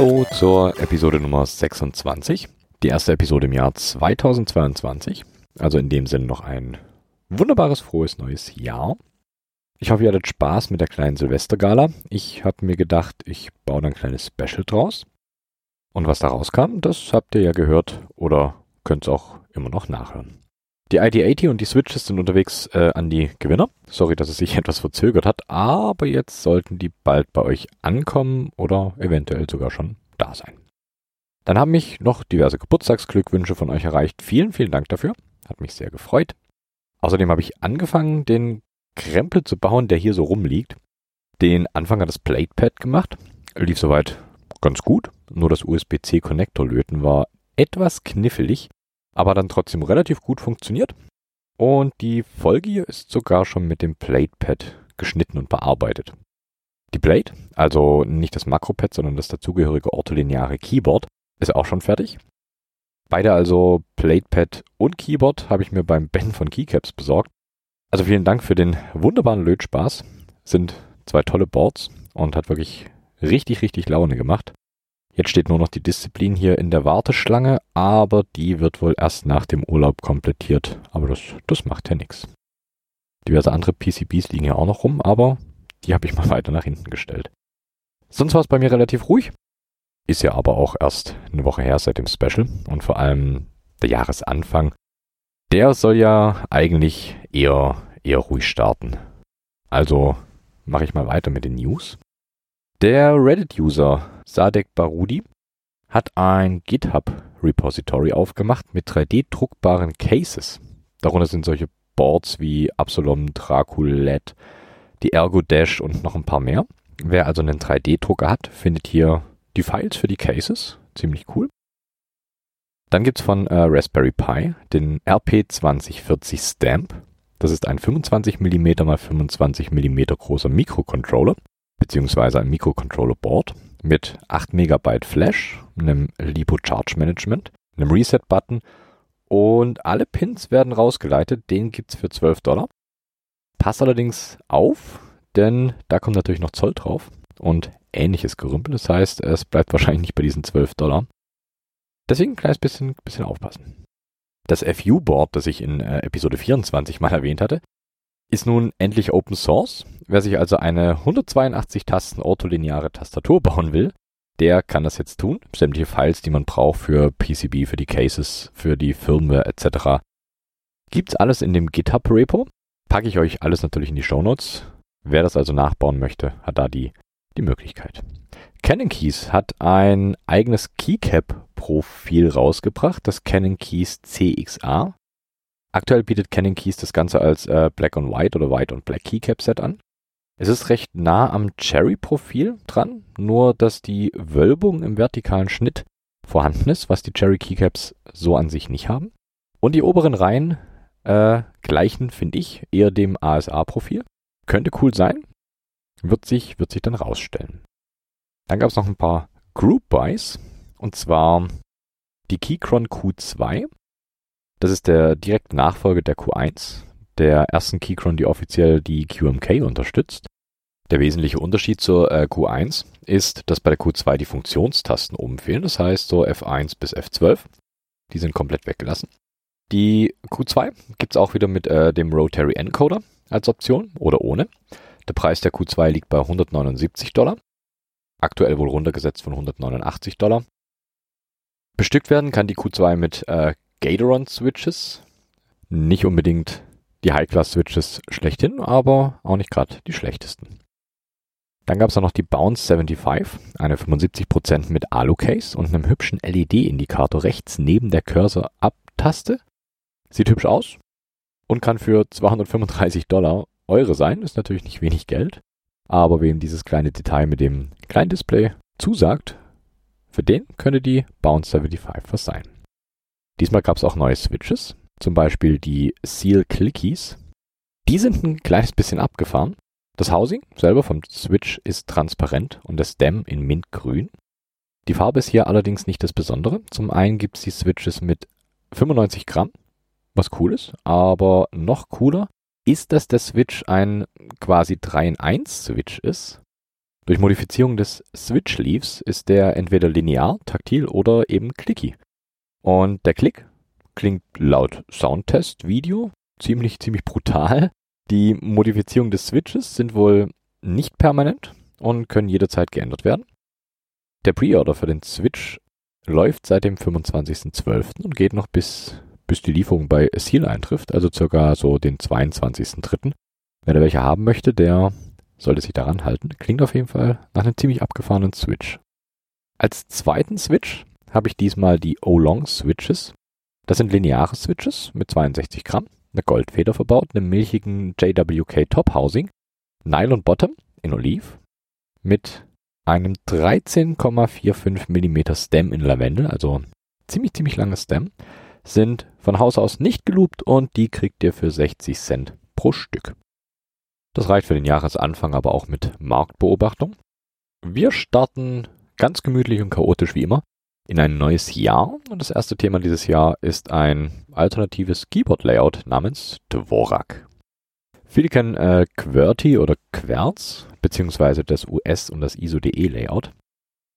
Hallo zur Episode Nummer 26. Die erste Episode im Jahr 2022. Also in dem Sinne noch ein wunderbares, frohes neues Jahr. Ich hoffe, ihr hattet Spaß mit der kleinen Silvestergala. Ich habe mir gedacht, ich baue da ein kleines Special draus. Und was da rauskam, das habt ihr ja gehört oder könnt es auch immer noch nachhören. Die ID80 und die Switches sind unterwegs an die Gewinner. Sorry, dass es sich etwas verzögert hat, aber jetzt sollten die bald bei euch ankommen oder eventuell sogar schon da sein. Dann haben mich noch diverse Geburtstagsglückwünsche von euch erreicht. Vielen, vielen Dank dafür. Hat mich sehr gefreut. Außerdem habe ich angefangen, den Krempel zu bauen, der hier so rumliegt. Den Anfang hat das Plaid Pad gemacht. Lief soweit ganz gut. Nur das USB-C-Konnektorlöten war etwas knifflig, aber dann trotzdem relativ gut funktioniert. Und die Folge hier ist sogar schon mit dem Plaid Pad geschnitten und bearbeitet. Die Plaid, also nicht das Makropad, sondern das dazugehörige ortholineare Keyboard, ist auch schon fertig. Beide, also Plaid Pad und Keyboard, habe ich mir beim Ben von Keycaps besorgt. Also vielen Dank für den wunderbaren Lötspaß. Sind zwei tolle Boards und hat wirklich richtig, richtig Laune gemacht. Jetzt steht nur noch die Disziplin hier in der Warteschlange, aber die wird wohl erst nach dem Urlaub komplettiert. Aber das macht ja nichts. Diverse andere PCBs liegen ja auch noch rum, aber die habe ich mal weiter nach hinten gestellt. Sonst war es bei mir relativ ruhig. Ist ja aber auch erst eine Woche her seit dem Special und vor allem der Jahresanfang. Der soll ja eigentlich eher ruhig starten. Also mache ich mal weiter mit den News. Der Reddit-User Sadek Baroudi hat ein GitHub-Repository aufgemacht mit 3D-druckbaren Cases. Darunter sind solche Boards wie Absalom, Draculet, die Ergo Dash und noch ein paar mehr. Wer also einen 3D-Drucker hat, findet hier die Files für die Cases. Ziemlich cool. Dann gibt es von Raspberry Pi den RP2040 Stamp. Das ist ein 25 mm x 25 mm großer Mikrocontroller, beziehungsweise ein Mikrocontroller-Board mit 8 MB Flash, einem LiPo-Charge-Management, einem Reset-Button und alle Pins werden rausgeleitet. Den gibt es für $12. Passt allerdings auf, denn da kommt natürlich noch Zoll drauf und ähnliches Gerümpel. Das heißt, es bleibt wahrscheinlich nicht bei diesen $12. Deswegen ein kleines bisschen aufpassen. Das FU-Board, das ich in Episode 24 mal erwähnt hatte, ist nun endlich Open Source. Wer sich also eine 182 Tasten ortholineare Tastatur bauen will, der kann das jetzt tun. Sämtliche Files, die man braucht für PCB, für die Cases, für die Firmware etc. gibt's alles in dem GitHub-Repo. Packe ich euch alles natürlich in die Shownotes. Wer das also nachbauen möchte, hat da die Möglichkeit. Canon Keys hat ein eigenes Keycap-Profil rausgebracht, das Canon Keys CXA. Aktuell bietet Canon Keys das Ganze als Black on White oder White on Black Keycap Set an. Es ist recht nah am Cherry-Profil dran, nur dass die Wölbung im vertikalen Schnitt vorhanden ist, was die Cherry Keycaps so an sich nicht haben. Und die oberen Reihen gleichen, finde ich, eher dem ASA-Profil. Könnte cool sein, wird sich dann rausstellen. Dann gab es noch ein paar Group Buys, und zwar die Keychron Q2. Das ist der direkte Nachfolger der Q1, der ersten Keychron, die offiziell die QMK unterstützt. Der wesentliche Unterschied zur Q1 ist, dass bei der Q2 die Funktionstasten oben fehlen, das heißt so F1 bis F12, die sind komplett weggelassen. Die Q2 gibt es auch wieder mit dem Rotary Encoder als Option oder ohne. Der Preis der Q2 liegt bei $179, aktuell wohl runtergesetzt von $189. Bestückt werden kann die Q2 mit Gatoron-Switches, nicht unbedingt die High-Class-Switches schlechthin, aber auch nicht gerade die schlechtesten. Dann gab es noch die Bounce 75, eine 75% mit Alu-Case und einem hübschen LED-Indikator rechts neben der Cursor-Up-Taste. Sieht hübsch aus und kann für $235 Euro sein, ist natürlich nicht wenig Geld, aber wem dieses kleine Detail mit dem kleinen Display zusagt, für den könnte die Bounce 75 was sein. Diesmal gab es auch neue Switches, zum Beispiel die Seal Clickies. Die sind ein kleines bisschen abgefahren. Das Housing selber vom Switch ist transparent und das Stem in mintgrün. Die Farbe ist hier allerdings nicht das Besondere. Zum einen gibt es die Switches mit 95 Gramm, was cool ist, aber noch cooler ist, dass der Switch ein quasi 3-in-1 Switch ist. Durch Modifizierung des Switch-Leaves ist der entweder linear, taktil oder eben clicky. Und der Klick klingt laut Soundtest-Video ziemlich brutal. Die Modifizierungen des Switches sind wohl nicht permanent und können jederzeit geändert werden. Der Pre-Order für den Switch läuft seit dem 25.12. und geht noch bis die Lieferung bei Seal eintrifft, also circa so den 22.03. Wenn er welche haben möchte, der sollte sich daran halten. Klingt auf jeden Fall nach einem ziemlich abgefahrenen Switch. Als zweiten Switch habe ich diesmal die O-Long Switches. Das sind lineare Switches mit 62 Gramm, eine Goldfeder verbaut, einem milchigen JWK Top Housing, Nylon Bottom in Oliv, mit einem 13,45 mm Stem in Lavendel, also ziemlich lange Stem, sind von Haus aus nicht geloopt und die kriegt ihr für 60 Cent pro Stück. Das reicht für den Jahresanfang aber auch mit Marktbeobachtung. Wir starten ganz gemütlich und chaotisch wie immer in ein neues Jahr und das erste Thema dieses Jahr ist ein alternatives Keyboard-Layout namens Dvorak. Viele kennen QWERTY oder QWERTZ beziehungsweise das US- und das ISO.de-Layout.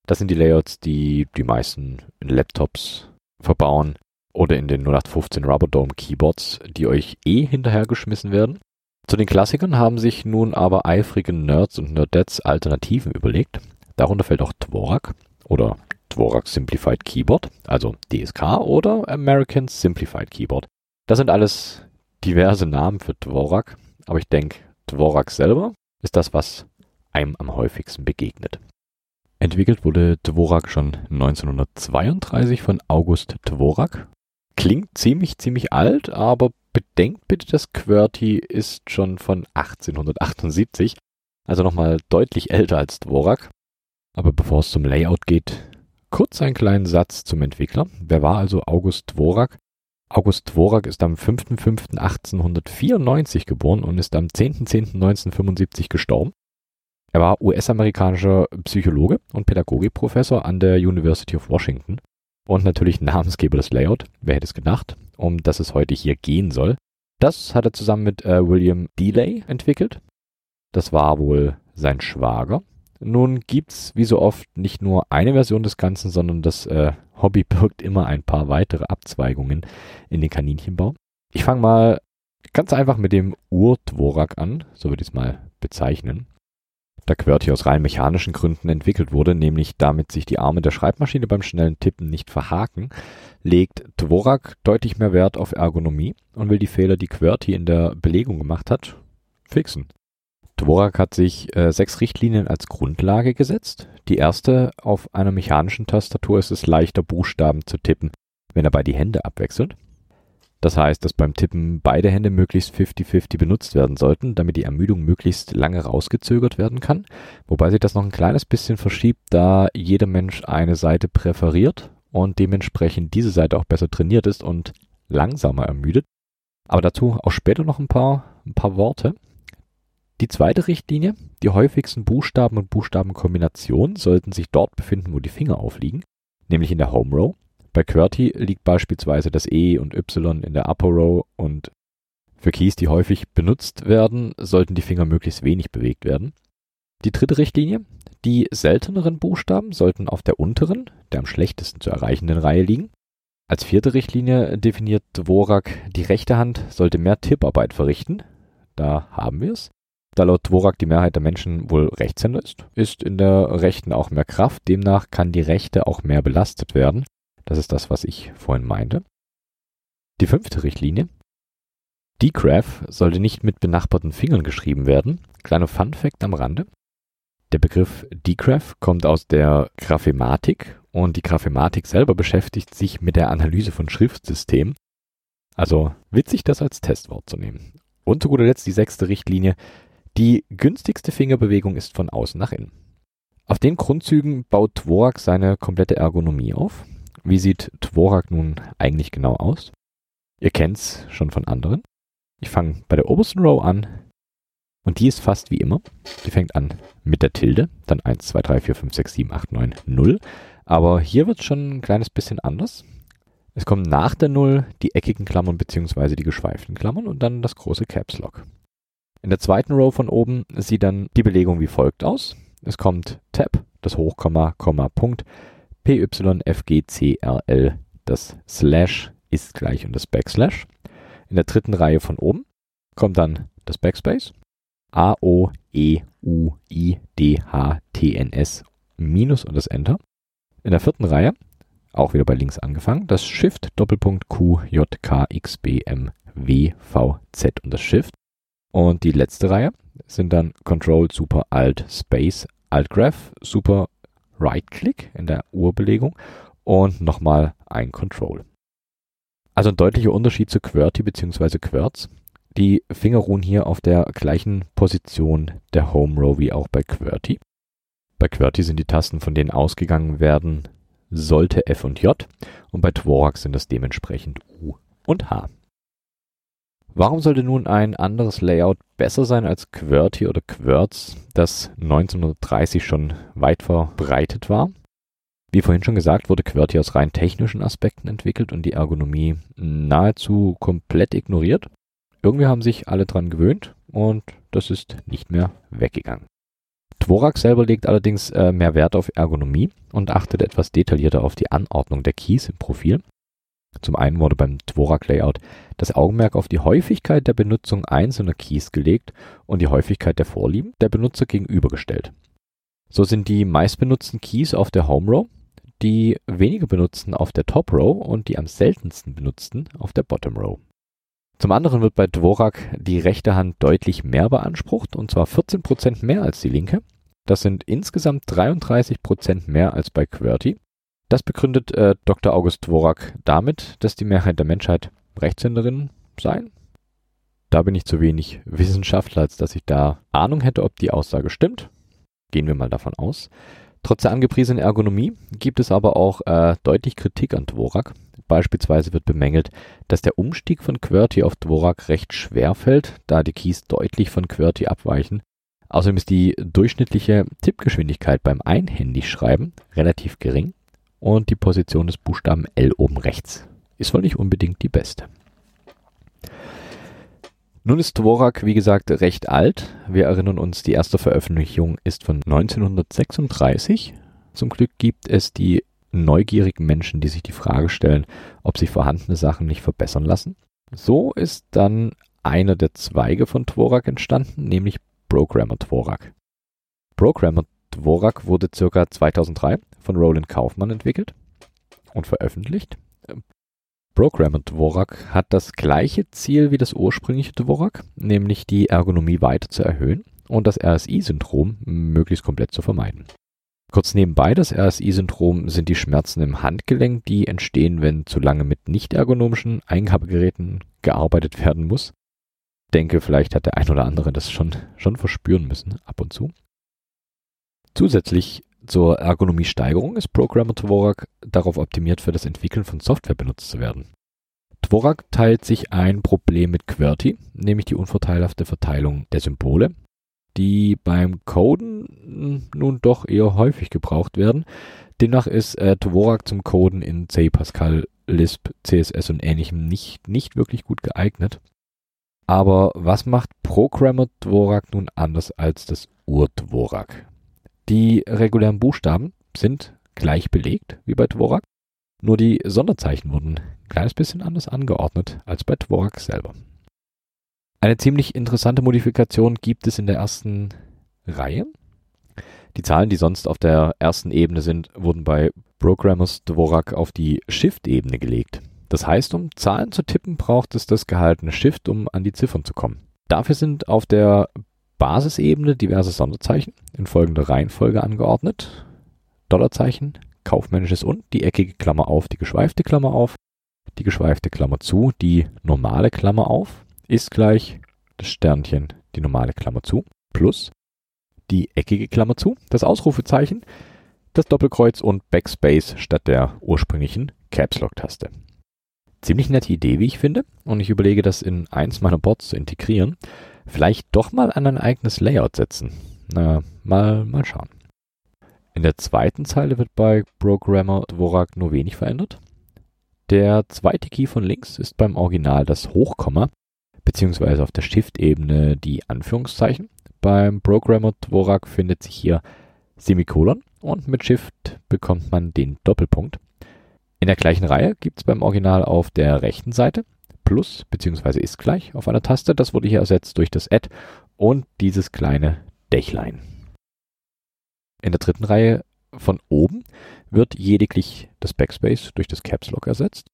Das sind die Layouts, die die meisten in Laptops verbauen oder in den 0815 Rubberdome-Keyboards, die euch hinterhergeschmissen werden. Zu den Klassikern haben sich nun aber eifrige Nerds und Nerdettes Alternativen überlegt. Darunter fällt auch Dvorak oder Dvorak Simplified Keyboard, also DSK oder American Simplified Keyboard. Das sind alles diverse Namen für Dvorak, aber ich denke, Dvorak selber ist das, was einem am häufigsten begegnet. Entwickelt wurde Dvorak schon 1932 von August Dvorak. Klingt ziemlich alt, aber bedenkt bitte, das QWERTY ist schon von 1878, also nochmal deutlich älter als Dvorak. Aber bevor es zum Layout geht, kurz einen kleinen Satz zum Entwickler. Wer war also August Dvorak? August Dvorak ist am 5.5.1894 geboren und ist am 10.10.1975 gestorben. Er war US-amerikanischer Psychologe und Pädagogikprofessor an der University of Washington und natürlich Namensgeber des Layout, wer hätte es gedacht, um das es heute hier gehen soll. Das hat er zusammen mit William Delay entwickelt. Das war wohl sein Schwager. Nun gibt's wie so oft nicht nur eine Version des Ganzen, sondern das Hobby birgt immer ein paar weitere Abzweigungen in den Kaninchenbau. Ich fange mal ganz einfach mit dem Ur-Dvorak an, so würde ich es mal bezeichnen. Da QWERTY aus rein mechanischen Gründen entwickelt wurde, nämlich damit sich die Arme der Schreibmaschine beim schnellen Tippen nicht verhaken, legt Dvorak deutlich mehr Wert auf Ergonomie und will die Fehler, die QWERTY in der Belegung gemacht hat, fixen. Dvorak hat sich 6 Richtlinien als Grundlage gesetzt. Die erste: Auf einer mechanischen Tastatur ist es leichter, Buchstaben zu tippen, wenn dabei die Hände abwechselt. Das heißt, dass beim Tippen beide Hände möglichst 50-50 benutzt werden sollten, damit die Ermüdung möglichst lange rausgezögert werden kann. Wobei sich das noch ein kleines bisschen verschiebt, da jeder Mensch eine Seite präferiert und dementsprechend diese Seite auch besser trainiert ist und langsamer ermüdet. Aber dazu auch später noch ein paar Worte. Die zweite Richtlinie: Die häufigsten Buchstaben und Buchstabenkombinationen sollten sich dort befinden, wo die Finger aufliegen, nämlich in der Home Row. Bei QWERTY liegt beispielsweise das E und Y in der Upper Row und für Keys, die häufig benutzt werden, sollten die Finger möglichst wenig bewegt werden. Die dritte Richtlinie: Die selteneren Buchstaben sollten auf der unteren, der am schlechtesten zu erreichenden Reihe liegen. Als vierte Richtlinie definiert Dvorak, die rechte Hand sollte mehr Tipparbeit verrichten. Da haben wir es. Da laut Dvorak die Mehrheit der Menschen wohl Rechtshänder ist, ist in der rechten auch mehr Kraft, demnach kann die rechte auch mehr belastet werden. Das ist das, was ich vorhin meinte. Die fünfte Richtlinie: Decraf sollte nicht mit benachbarten Fingern geschrieben werden. Kleiner Funfact am Rande: Der Begriff Decraf kommt aus der Graphematik und die Graphematik selber beschäftigt sich mit der Analyse von Schriftsystemen. Also witzig, das als Testwort zu nehmen. Und zu guter Letzt die sechste Richtlinie: Die günstigste Fingerbewegung ist von außen nach innen. Auf den Grundzügen baut Dvorak seine komplette Ergonomie auf. Wie sieht Dvorak nun eigentlich genau aus? Ihr kennt's schon von anderen. Ich fange bei der obersten Row an und die ist fast wie immer. Die fängt an mit der Tilde, dann 1, 2, 3, 4, 5, 6, 7, 8, 9, 0. Aber hier wird's schon ein kleines bisschen anders. Es kommen nach der 0 die eckigen Klammern bzw. die geschweiften Klammern und dann das große Caps Lock. In der zweiten Row von oben sieht dann die Belegung wie folgt aus. Es kommt Tab, das Hochkomma, Komma, Punkt, PYFGCRL, das Slash ist gleich und das Backslash. In der dritten Reihe von oben kommt dann das Backspace. A, O, E, U, I, D, H, T, N, S, Minus und das Enter. In der vierten Reihe, auch wieder bei links angefangen, das Shift, Doppelpunkt, Q, J, K, X, B, M, W, V, Z und das Shift. Und die letzte Reihe sind dann Control, Super, Alt, Space, Alt, Graph, Super, Right Click in der Urbelegung und nochmal ein Control. Also ein deutlicher Unterschied zu QWERTY bzw. QWERTZ. Die Finger ruhen hier auf der gleichen Position der Home Row wie auch bei QWERTY. Bei QWERTY sind die Tasten, von denen ausgegangen werden sollte, F und J, und bei Dvorak sind das dementsprechend U und H. Warum sollte nun ein anderes Layout besser sein als QWERTY oder QWERTZ, das 1930 schon weit verbreitet war? Wie vorhin schon gesagt, wurde QWERTY aus rein technischen Aspekten entwickelt und die Ergonomie nahezu komplett ignoriert. Irgendwie haben sich alle dran gewöhnt und das ist nicht mehr weggegangen. Dvorak selber legt allerdings mehr Wert auf Ergonomie und achtet etwas detaillierter auf die Anordnung der Keys im Profil. Zum einen wurde beim Dvorak-Layout das Augenmerk auf die Häufigkeit der Benutzung einzelner Keys gelegt und die Häufigkeit der Vorlieben der Benutzer gegenübergestellt. So sind die meistbenutzten Keys auf der Home Row, die weniger benutzten auf der Top Row und die am seltensten benutzten auf der Bottom Row. Zum anderen wird bei Dvorak die rechte Hand deutlich mehr beansprucht, und zwar 14% mehr als die linke. Das sind insgesamt 33% mehr als bei QWERTY. Das begründet Dr. August Dvorak damit, dass die Mehrheit der Menschheit Rechtshänderinnen seien. Da bin ich zu wenig Wissenschaftler, als dass ich da Ahnung hätte, ob die Aussage stimmt. Gehen wir mal davon aus. Trotz der angepriesenen Ergonomie gibt es aber auch deutlich Kritik an Dvorak. Beispielsweise wird bemängelt, dass der Umstieg von QWERTY auf Dvorak recht schwer fällt, da die Keys deutlich von QWERTY abweichen. Außerdem ist die durchschnittliche Tippgeschwindigkeit beim Einhändigschreiben relativ gering. Und die Position des Buchstaben L oben rechts ist wohl nicht unbedingt die beste. Nun ist Dvorak, wie gesagt, recht alt. Wir erinnern uns, die erste Veröffentlichung ist von 1936. Zum Glück gibt es die neugierigen Menschen, die sich die Frage stellen, ob sich vorhandene Sachen nicht verbessern lassen. So ist dann einer der Zweige von Dvorak entstanden, nämlich Programmer Dvorak. Programmer Dvorak wurde ca. 2003 von Roland Kaufmann entwickelt und veröffentlicht. Programmer Dvorak hat das gleiche Ziel wie das ursprüngliche Dvorak, nämlich die Ergonomie weiter zu erhöhen und das RSI-Syndrom möglichst komplett zu vermeiden. Kurz nebenbei, das RSI-Syndrom sind die Schmerzen im Handgelenk, die entstehen, wenn zu lange mit nicht ergonomischen Eingabegeräten gearbeitet werden muss. Ich denke, vielleicht hat der ein oder andere das schon verspüren müssen ab und zu. Zusätzlich zur Ergonomiesteigerung ist Programmer Dvorak darauf optimiert, für das Entwickeln von Software benutzt zu werden. Dvorak teilt sich ein Problem mit QWERTY, nämlich die unvorteilhafte Verteilung der Symbole, die beim Coden nun doch eher häufig gebraucht werden. Demnach ist Dvorak zum Coden in C, Pascal, Lisp, CSS und Ähnlichem nicht wirklich gut geeignet. Aber was macht Programmer Dvorak nun anders als das Ur-Dvorak? Die regulären Buchstaben sind gleich belegt wie bei Dvorak, nur die Sonderzeichen wurden ein kleines bisschen anders angeordnet als bei Dvorak selber. Eine ziemlich interessante Modifikation gibt es in der ersten Reihe. Die Zahlen, die sonst auf der ersten Ebene sind, wurden bei Programmer Dvorak auf die Shift-Ebene gelegt. Das heißt, um Zahlen zu tippen, braucht es das gehaltene Shift, um an die Ziffern zu kommen. Dafür sind auf der Basisebene diverse Sonderzeichen in folgender Reihenfolge angeordnet: Dollarzeichen, kaufmännisches und, die eckige Klammer auf, die geschweifte Klammer zu, die normale Klammer auf, ist gleich das Sternchen, die normale Klammer zu, plus die eckige Klammer zu, das Ausrufezeichen, das Doppelkreuz und Backspace statt der ursprünglichen Caps-Lock-Taste. Ziemlich nette Idee, wie ich finde, und ich überlege, das in eins meiner Boards zu integrieren. Vielleicht doch mal an ein eigenes Layout setzen. Na, mal schauen. In der zweiten Zeile wird bei Programmer Dvorak nur wenig verändert. Der zweite Key von links ist beim Original das Hochkomma, beziehungsweise auf der Shift-Ebene die Anführungszeichen. Beim Programmer Dvorak findet sich hier Semikolon und mit Shift bekommt man den Doppelpunkt. In der gleichen Reihe gibt es beim Original auf der rechten Seite Plus bzw. ist gleich auf einer Taste. Das wurde hier ersetzt durch das Add und dieses kleine Dächlein. In der dritten Reihe von oben wird lediglich das Backspace durch das Caps Lock ersetzt.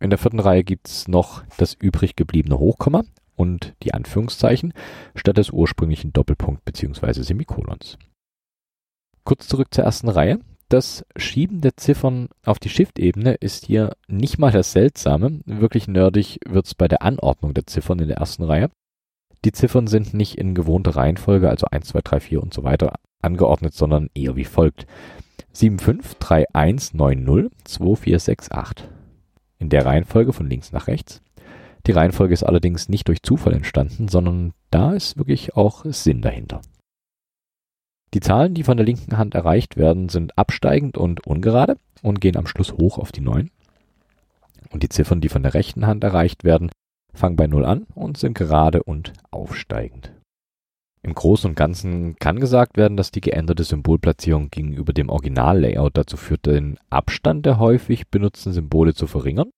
In der vierten Reihe gibt es noch das übrig gebliebene Hochkomma und die Anführungszeichen statt des ursprünglichen Doppelpunkt bzw. Semikolons. Kurz zurück zur ersten Reihe. Das Schieben der Ziffern auf die Shift-Ebene ist hier nicht mal das Seltsame. Wirklich nerdig wird es bei der Anordnung der Ziffern in der ersten Reihe. Die Ziffern sind nicht in gewohnter Reihenfolge, also 1, 2, 3, 4 und so weiter, angeordnet, sondern eher wie folgt. 7, 5, 3, 1, 9, 0, 2, 4, 6, 8. In der Reihenfolge von links nach rechts. Die Reihenfolge ist allerdings nicht durch Zufall entstanden, sondern da ist wirklich auch Sinn dahinter. Die Zahlen, die von der linken Hand erreicht werden, sind absteigend und ungerade und gehen am Schluss hoch auf die 9. Und die Ziffern, die von der rechten Hand erreicht werden, fangen bei 0 an und sind gerade und aufsteigend. Im Großen und Ganzen kann gesagt werden, dass die geänderte Symbolplatzierung gegenüber dem Original-Layout dazu führt, den Abstand der häufig benutzten Symbole zu verringern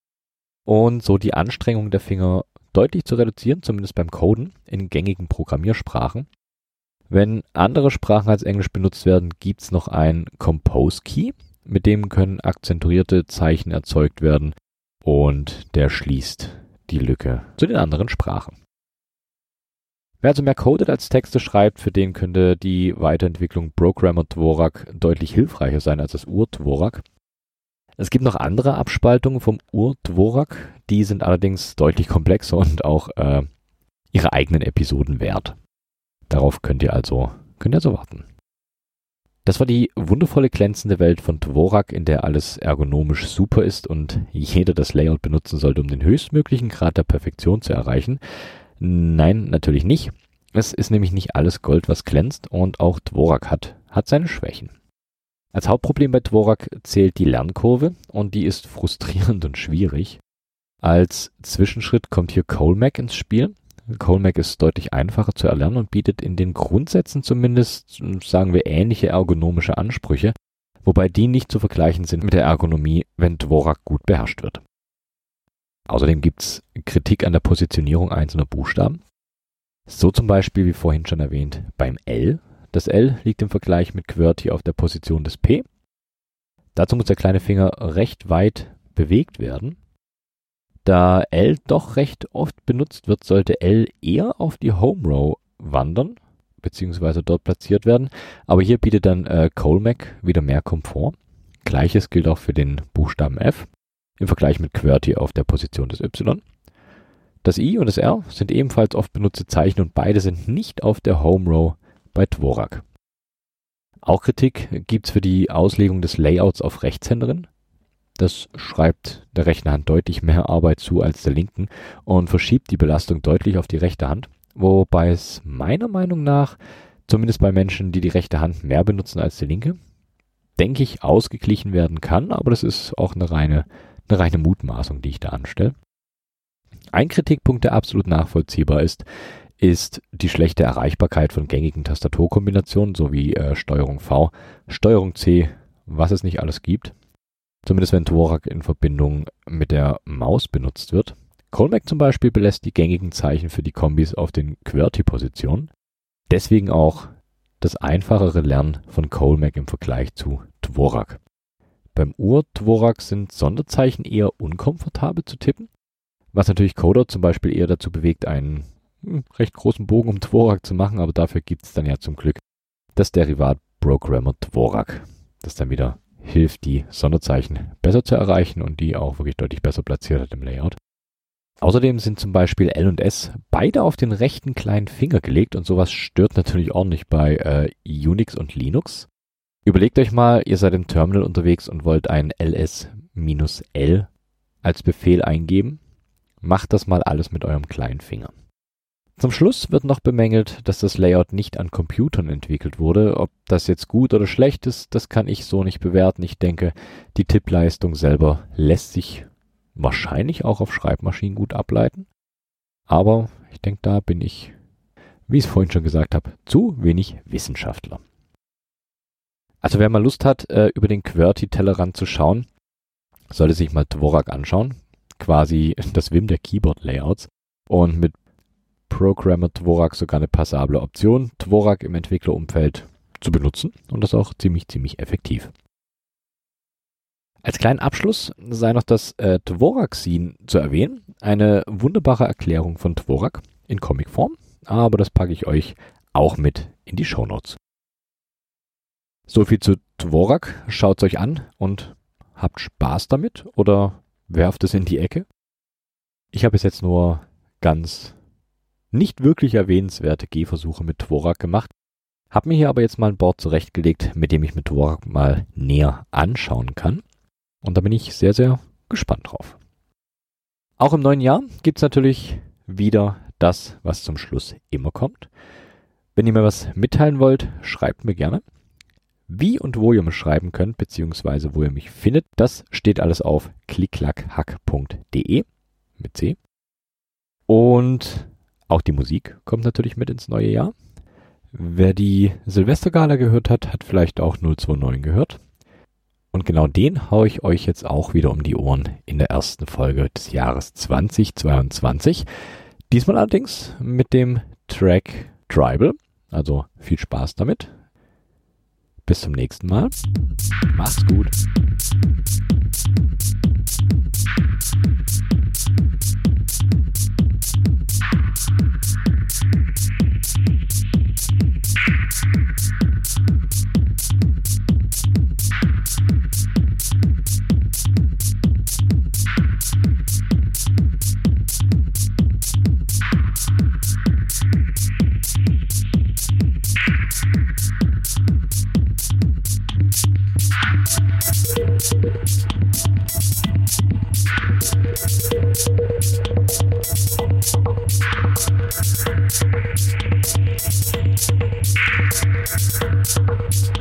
und so die Anstrengung der Finger deutlich zu reduzieren, zumindest beim Coden in gängigen Programmiersprachen. Wenn andere Sprachen als Englisch benutzt werden, gibt es noch einen Compose-Key. Mit dem können akzentuierte Zeichen erzeugt werden und der schließt die Lücke zu den anderen Sprachen. Wer also mehr codet als Texte schreibt, für den könnte die Weiterentwicklung Programmer Dvorak deutlich hilfreicher sein als das Ur-Dvorak. Es gibt noch andere Abspaltungen vom Ur-Dvorak, die sind allerdings deutlich komplexer und auch ihre eigenen Episoden wert. Darauf könnt ihr also warten. Das war die wundervolle, glänzende Welt von Dvorak, in der alles ergonomisch super ist und jeder das Layout benutzen sollte, um den höchstmöglichen Grad der Perfektion zu erreichen. Nein, natürlich nicht. Es ist nämlich nicht alles Gold, was glänzt, und auch Dvorak hat seine Schwächen. Als Hauptproblem bei Dvorak zählt die Lernkurve und die ist frustrierend und schwierig. Als Zwischenschritt kommt hier Colemak ins Spiel. Colemak ist deutlich einfacher zu erlernen und bietet in den Grundsätzen zumindest, sagen wir, ähnliche ergonomische Ansprüche, wobei die nicht zu vergleichen sind mit der Ergonomie, wenn Dvorak gut beherrscht wird. Außerdem gibt es Kritik an der Positionierung einzelner Buchstaben. So zum Beispiel, wie vorhin schon erwähnt, beim L. Das L liegt im Vergleich mit QWERTY auf der Position des P. Dazu muss der kleine Finger recht weit bewegt werden. Da L doch recht oft benutzt wird, sollte L eher auf die Home Row wandern, beziehungsweise dort platziert werden. Aber hier bietet dann Colemak wieder mehr Komfort. Gleiches gilt auch für den Buchstaben F, im Vergleich mit QWERTY auf der Position des Y. Das I und das R sind ebenfalls oft benutzte Zeichen und beide sind nicht auf der Home Row bei Dvorak. Auch Kritik gibt es für die Auslegung des Layouts auf Rechtshänderinnen. Das schreibt der rechten Hand deutlich mehr Arbeit zu als der linken und verschiebt die Belastung deutlich auf die rechte Hand, wobei es meiner Meinung nach, zumindest bei Menschen, die die rechte Hand mehr benutzen als die linke, denke ich, ausgeglichen werden kann, aber das ist auch eine reine Mutmaßung, die ich da anstelle. Ein Kritikpunkt, der absolut nachvollziehbar ist die schlechte Erreichbarkeit von gängigen Tastaturkombinationen sowie Steuerung V, Steuerung C, was es nicht alles gibt. Zumindest wenn Dvorak in Verbindung mit der Maus benutzt wird. Colemak zum Beispiel belässt die gängigen Zeichen für die Kombis auf den QWERTY-Positionen. Deswegen auch das einfachere Lernen von Colemak im Vergleich zu Dvorak. Beim Ur-Dvorak sind Sonderzeichen eher unkomfortabel zu tippen, was natürlich Coder zum Beispiel eher dazu bewegt, einen recht großen Bogen um Dvorak zu machen, aber dafür gibt es dann ja zum Glück das Derivat Programmer Dvorak, das dann wieder hilft, die Sonderzeichen besser zu erreichen und die auch wirklich deutlich besser platziert hat im Layout. Außerdem sind zum Beispiel L und S beide auf den rechten kleinen Finger gelegt und sowas stört natürlich ordentlich bei Unix und Linux. Überlegt euch mal, ihr seid im Terminal unterwegs und wollt ein ls-l als Befehl eingeben. Macht das mal alles mit eurem kleinen Finger. Zum Schluss wird noch bemängelt, dass das Layout nicht an Computern entwickelt wurde. Ob das jetzt gut oder schlecht ist, das kann ich so nicht bewerten. Ich denke, die Tippleistung selber lässt sich wahrscheinlich auch auf Schreibmaschinen gut ableiten. Aber ich denke, da bin ich, wie ich es vorhin schon gesagt habe, zu wenig Wissenschaftler. Also wer mal Lust hat, über den QWERTY-Tellerrand zu schauen, sollte sich mal Dvorak anschauen. Quasi das Wim der Keyboard-Layouts. Und mit Programmer Dvorak sogar eine passable Option, Dvorak im Entwicklerumfeld zu benutzen. Und das auch ziemlich effektiv. Als kleinen Abschluss sei noch das Dvorak-Scene zu erwähnen. Eine wunderbare Erklärung von Dvorak in Comicform. Aber das packe ich euch auch mit in die Shownotes. So viel zu Dvorak. Schaut es euch an und habt Spaß damit oder werft es in die Ecke. Ich habe bis jetzt nur ganz nicht wirklich erwähnenswerte Gehversuche mit Dvorak gemacht, habe mir hier aber jetzt mal ein Board zurechtgelegt, mit dem ich mit Dvorak mal näher anschauen kann. Und da bin ich sehr gespannt drauf. Auch im neuen Jahr gibt es natürlich wieder das, was zum Schluss immer kommt. Wenn ihr mir was mitteilen wollt, schreibt mir gerne. Wie und wo ihr mir schreiben könnt, beziehungsweise wo ihr mich findet, das steht alles auf klickklackhack.de mit C. Und auch die Musik kommt natürlich mit ins neue Jahr. Wer die Silvestergala gehört hat, hat vielleicht auch 029 gehört. Und genau den haue ich euch jetzt auch wieder um die Ohren in der ersten Folge des Jahres 2022. Diesmal allerdings mit dem Track Tribal. Also viel Spaß damit. Bis zum nächsten Mal. Macht's gut.